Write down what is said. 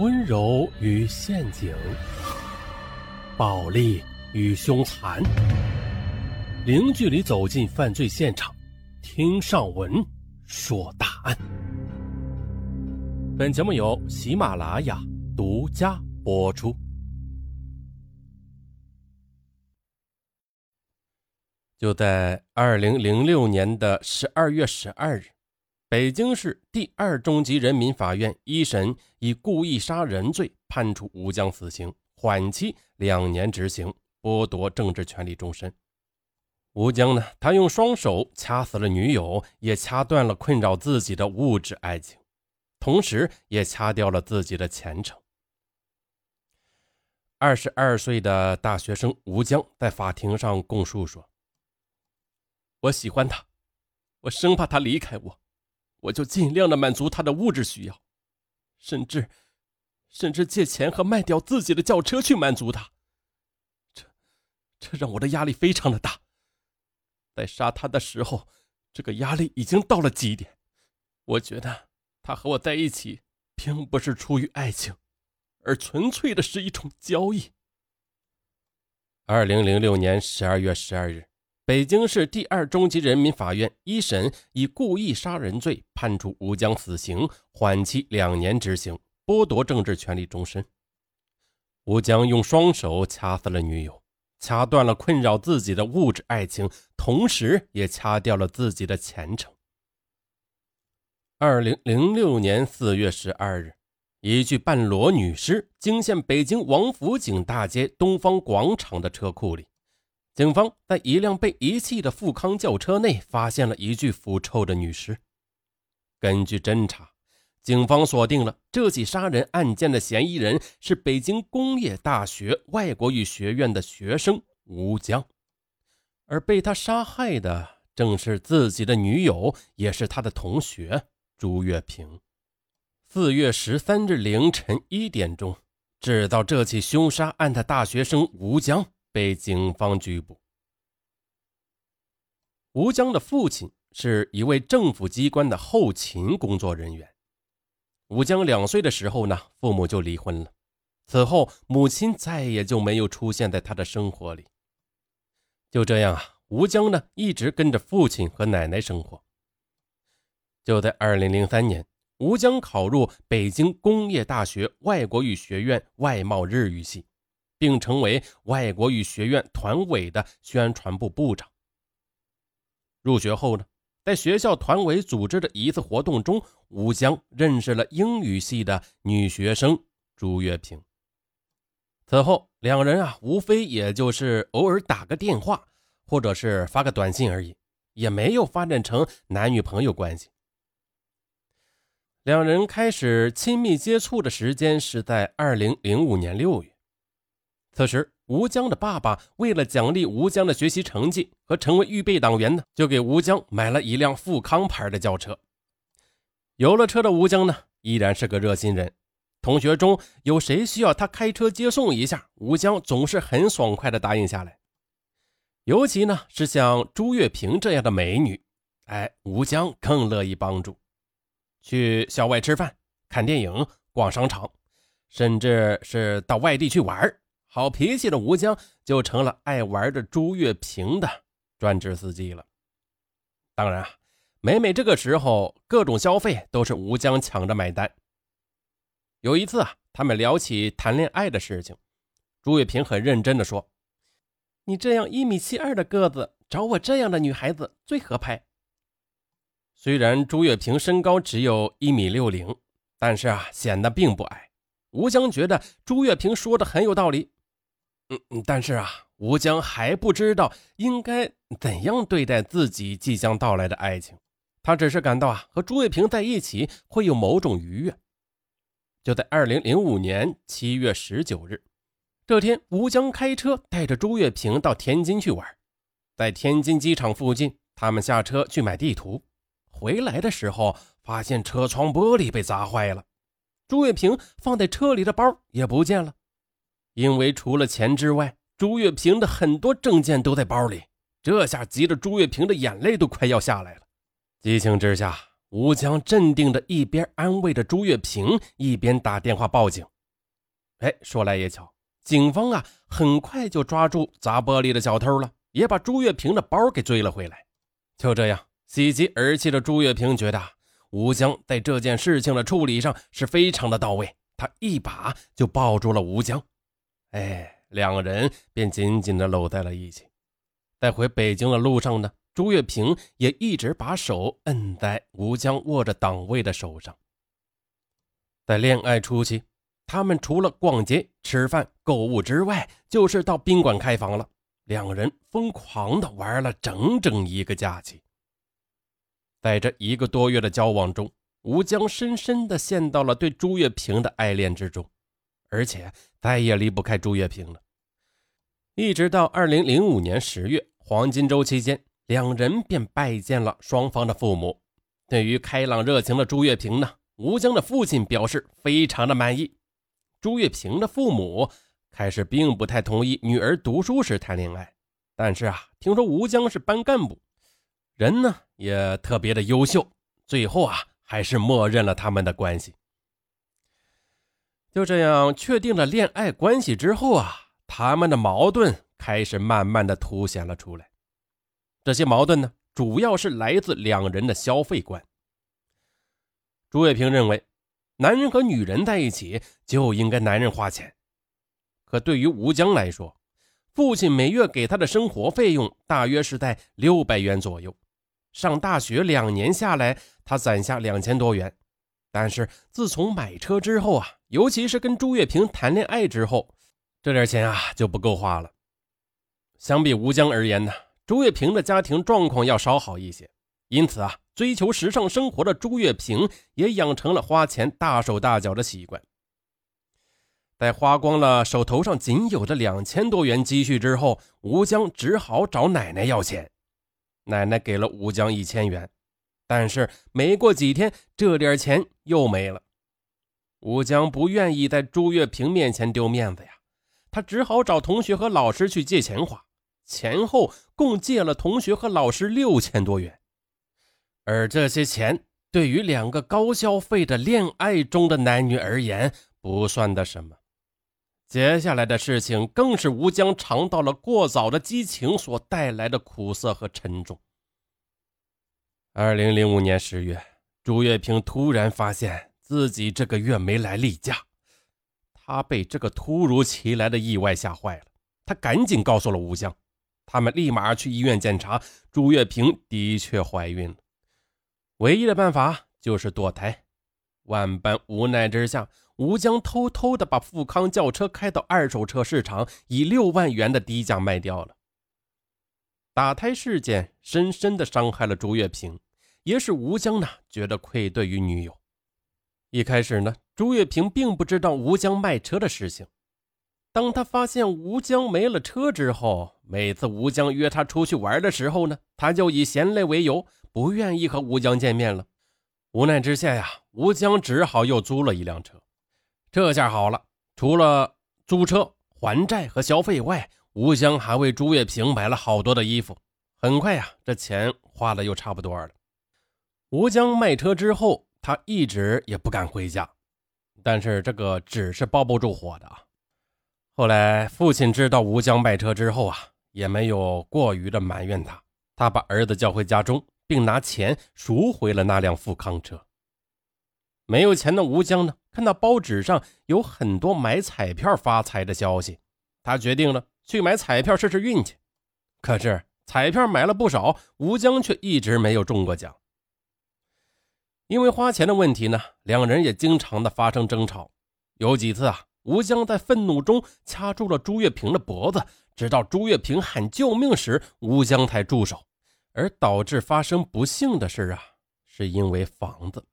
温柔与陷阱，暴力与凶残，零距离走进犯罪现场，听上文说大案。本节目由喜马拉雅独家播出。就在2006年的12月12日，北京市第二中级人民法院一审以故意杀人罪判处吴江死刑，缓期2年执行，剥夺政治权利终身。吴江呢，他用双手掐死了女友，也掐断了困扰自己的物质爱情，同时也掐掉了自己的前程。22岁的大学生吴江在法庭上供述说，我喜欢他，我生怕他离开我，我就尽量的满足他的物质需要，甚至借钱和卖掉自己的轿车去满足他。这让我的压力非常的大。在杀他的时候，这个压力已经到了极点。我觉得他和我在一起并不是出于爱情，而纯粹的是一种交易。2006年12月12日，北京市第二中级人民法院一审以故意杀人罪判处吴江死刑，缓期2年执行，剥夺政治权利终身。吴江用双手掐死了女友，掐断了困扰自己的物质爱情，同时也掐掉了自己的前程。2006年4月12日，一具半裸女尸惊现北京王府井大街东方广场的车库里。警方在一辆被遗弃的富康轿车内发现了一具腐臭的女尸。根据侦查，警方锁定了这起杀人案件的嫌疑人是北京工业大学外国语学院的学生吴江，而被他杀害的正是自己的女友，也是他的同学朱月平。4月13日凌晨1点钟，制造这起凶杀案的大学生吴江被警方拘捕。吴江的父亲是一位政府机关的后勤工作人员。吴江2岁的时候呢，父母就离婚了，此后母亲再也就没有出现在他的生活里。就这样啊，吴江呢一直跟着父亲和奶奶生活。就在2003年，吴江考入北京工业大学外国语学院外贸日语系，并成为外国语学院团委的宣传部部长。入学后呢，在学校团委组织的一次活动中，吴江认识了英语系的女学生朱月平。此后两人啊，无非也就是偶尔打个电话或者是发个短信而已，也没有发展成男女朋友关系。两人开始亲密接触的时间是在2005年6月。此时，吴江的爸爸为了奖励吴江的学习成绩和成为预备党员呢，就给吴江买了一辆富康牌的轿车。有了车的吴江呢，依然是个热心人。同学中有谁需要他开车接送一下，吴江总是很爽快地答应下来。尤其呢，是像朱月平这样的美女，吴江更乐意帮助。去校外吃饭、看电影、逛商场，甚至是到外地去玩。好脾气的吴江就成了爱玩的朱月平的专职司机了。当然啊，每这个时候，各种消费都是吴江抢着买单。有一次啊，他们聊起谈恋爱的事情，朱月平很认真地说：“你这样1.72米的个子，找我这样的女孩子最合拍。”虽然朱月平身高只有1.60米，但是啊，显得并不矮。吴江觉得朱月平说的很有道理。但是啊，吴江还不知道应该怎样对待自己即将到来的爱情，他只是感到啊，和朱月平在一起会有某种愉悦。就在2005年7月19日，这天吴江开车带着朱月平到天津去玩，在天津机场附近，他们下车去买地图，回来的时候发现车窗玻璃被砸坏了，朱月平放在车里的包也不见了。因为除了钱之外，朱月平的很多证件都在包里，这下急得朱月平的眼泪都快要下来了。激情之下，吴强镇定的一边安慰着朱月平，一边打电话报警。哎，说来也巧，警方啊很快就抓住砸玻璃的小偷了，也把朱月平的包给追了回来。就这样，喜极而泣的朱月平觉得吴强在这件事情的处理上是非常的到位，他一把就抱住了吴强。哎，两个人便紧紧的搂在了一起。在回北京的路上呢，朱月平也一直把手摁在吴强握着档位的手上。在恋爱初期，他们除了逛街、吃饭、购物之外，就是到宾馆开房了。两个人疯狂地玩了整整一个假期。在这一个多月的交往中，吴强深深地陷到了对朱月平的爱恋之中，而且再也离不开朱月平了。一直到2005年10月黄金周期间，两人便拜见了双方的父母。对于开朗热情的朱月平呢，吴强的父亲表示非常的满意。朱月平的父母开始并不太同意女儿读书时谈恋爱，但是啊，听说吴强是班干部，人呢也特别的优秀，最后啊还是默认了他们的关系。就这样确定了恋爱关系之后啊，他们的矛盾开始慢慢的凸显了出来。这些矛盾呢，主要是来自两人的消费观。朱月平认为，男人和女人在一起就应该男人花钱。可对于吴强来说，父亲每月给他的生活费用大约是在600元左右。上大学2年下来，他攒下2000多元。但是自从买车之后啊，尤其是跟朱月平谈恋爱之后，这点钱啊就不够花了。相比吴强而言呢，朱月平的家庭状况要稍好一些，因此啊，追求时尚生活的朱月平也养成了花钱大手大脚的习惯。在花光了手头上仅有的2000多元积蓄之后，吴强只好找奶奶要钱。奶奶给了吴强1000元，但是没过几天，这点钱又没了。吴强不愿意在朱月平面前丢面子呀，他只好找同学和老师去借钱花。前后共借了同学和老师6000多元，而这些钱对于两个高消费的恋爱中的男女而言不算得什么。接下来的事情更是吴强尝到了过早的激情所带来的苦涩和沉重。2005年10月，朱月平突然发现自己这个月没来例假，他被这个突如其来的意外吓坏了，他赶紧告诉了吴强。他们立马去医院检查，朱月平的确怀孕了。唯一的办法就是堕胎。万般无奈之下，吴强偷偷的把富康轿车开到二手车市场，以6万元的低价卖掉了。打胎事件深深的伤害了朱月平，也使吴强呢觉得愧对于女友。一开始呢，朱月平并不知道吴强卖车的事情。当他发现吴强没了车之后，每次吴强约他出去玩的时候呢，他就以嫌累为由，不愿意和吴强见面了。无奈之下呀，吴强只好又租了一辆车。这下好了，除了租车、还债和消费外，吴强还为朱月平买了好多的衣服。很快呀，这钱花的又差不多了。吴强卖车之后，他一直也不敢回家，但是这个纸是包不住火的啊。后来父亲知道吴强卖车之后啊，也没有过于的埋怨他，他把儿子叫回家中，并拿钱赎回了那辆富康车。没有钱的吴强呢，看到报纸上有很多买彩票发财的消息，他决定了去买彩票试试运气。可是彩票买了不少，吴强却一直没有中过奖。因为花钱的问题呢，两人也经常的发生争吵。有几次啊，吴强在愤怒中掐住了朱月平的脖子，直到朱月平喊救命时，吴强才住手。而导致发生不幸的事啊，是因为房子。